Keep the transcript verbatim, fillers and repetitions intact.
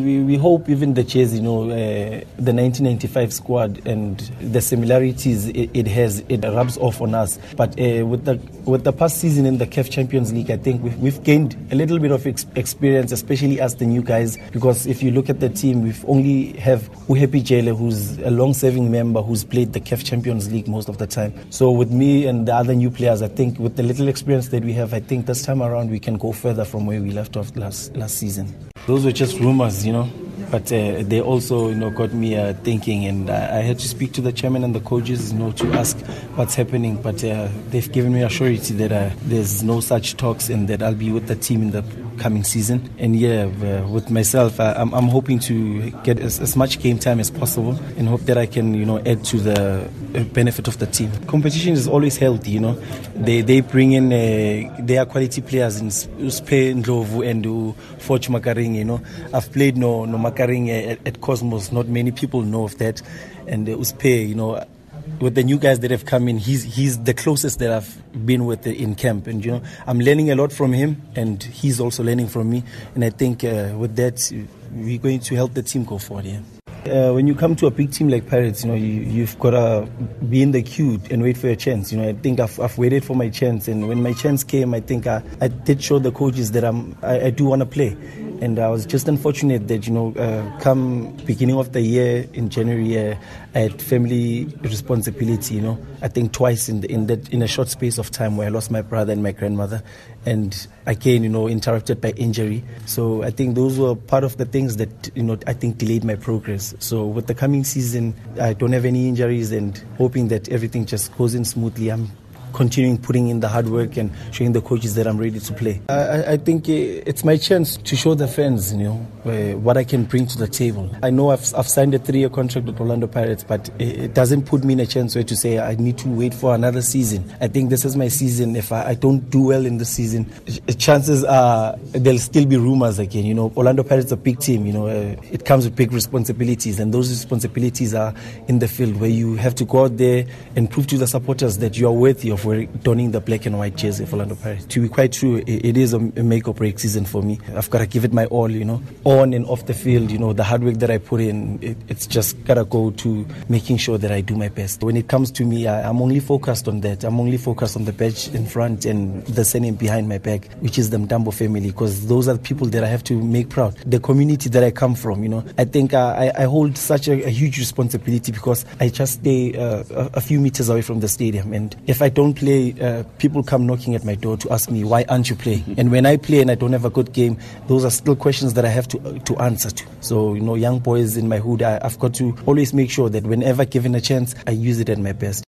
We, we hope even the chairs, you know, uh, the nineteen ninety-five squad and the similarities it, it has, it rubs off on us. But uh, with the with the past season in the C A F Champions League, I think we've, we've gained a little bit of ex experience, especially as the new guys. Because if you look at the team, we've only have Happy Jele, who's a long-serving member who's played the C A F Champions League most of the time. So with me and the other new players, I think with the little experience that we have, I think this time around we can go further from where we left off last last season. Those were just rumors, you know, but uh, they also, you know, got me uh, thinking, and I, I had to speak to the chairman and the coaches, you know, to ask what's happening. But uh, they've given me assurance that uh, there's no such talks, and that I'll be with the team in the coming season. And yeah, uh, with myself, I, I'm, I'm hoping to get as, as much game time as possible, and hope that I can, you know, add to the benefit of the team. Competition is always healthy, you know. They they bring in uh, their quality players in Uspe Ndlovu and uh, fortune Makaringe, you know. I've played no no Makaringe at, at Cosmos. Not many people know of that, and uh, Uspe, you know. With the new guys that have come in, he's he's the closest that I've been with in camp, and you know I'm learning a lot from him, and he's also learning from me. And I think uh, with that, we're going to help the team go forward. Yeah. Uh, when you come to a big team like Pirates, you know, you, you've got to be in the queue and wait for your chance. You know, I think I've, I've waited for my chance, and when my chance came, I think I, I did show the coaches that I'm, I, I do want to play. And I was just unfortunate that, you know, uh, come beginning of the year, in January, uh, I had family responsibility, you know. I think twice in the, in, that, in a short space of time, where I lost my brother and my grandmother. And again, you know, interrupted by injury. So I think those were part of the things that, you know, I think delayed my progress. So with the coming season, I don't have any injuries, and hoping that everything just goes in smoothly. I'm continuing putting in the hard work and showing the coaches that I'm ready to play. I, I think it's my chance to show the fans, you know, uh, what I can bring to the table. I know I've, I've signed a three-year contract with Orlando Pirates, but it, it doesn't put me in a chance where to say I need to wait for another season. I think this is my season. If I, I don't do well in this season, chances are there'll still be rumors again. You know, Orlando Pirates is a big team. You know, uh, it comes with big responsibilities, and those responsibilities are in the field, where you have to go out there and prove to the supporters that you are worthy of We're donning the black and white jersey for Orlando Pirates. To be quite true, it is a make or break season for me. I've got to give it my all, you know, on and off the field. You know, the hard work that I put in, it, it's just gotta go to making sure that I do my best. When it comes to me, I, I'm only focused on that. I'm only focused on the badge in front and the surname behind my back, which is the Mntambo family, because those are the people that I have to make proud. The community that I come from, you know, I think I, I hold such a, a huge responsibility, because I just stay uh, a, a few meters away from the stadium, and if I don't play, uh, people come knocking at my door to ask me, why aren't you playing? And when I play and I don't have a good game, those are still questions that I have to uh, to answer to. So, you know, young boys in my hood, I, I've got to always make sure that whenever given a chance, I use it at my best.